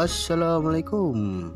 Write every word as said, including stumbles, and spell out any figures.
Assalamualaikum.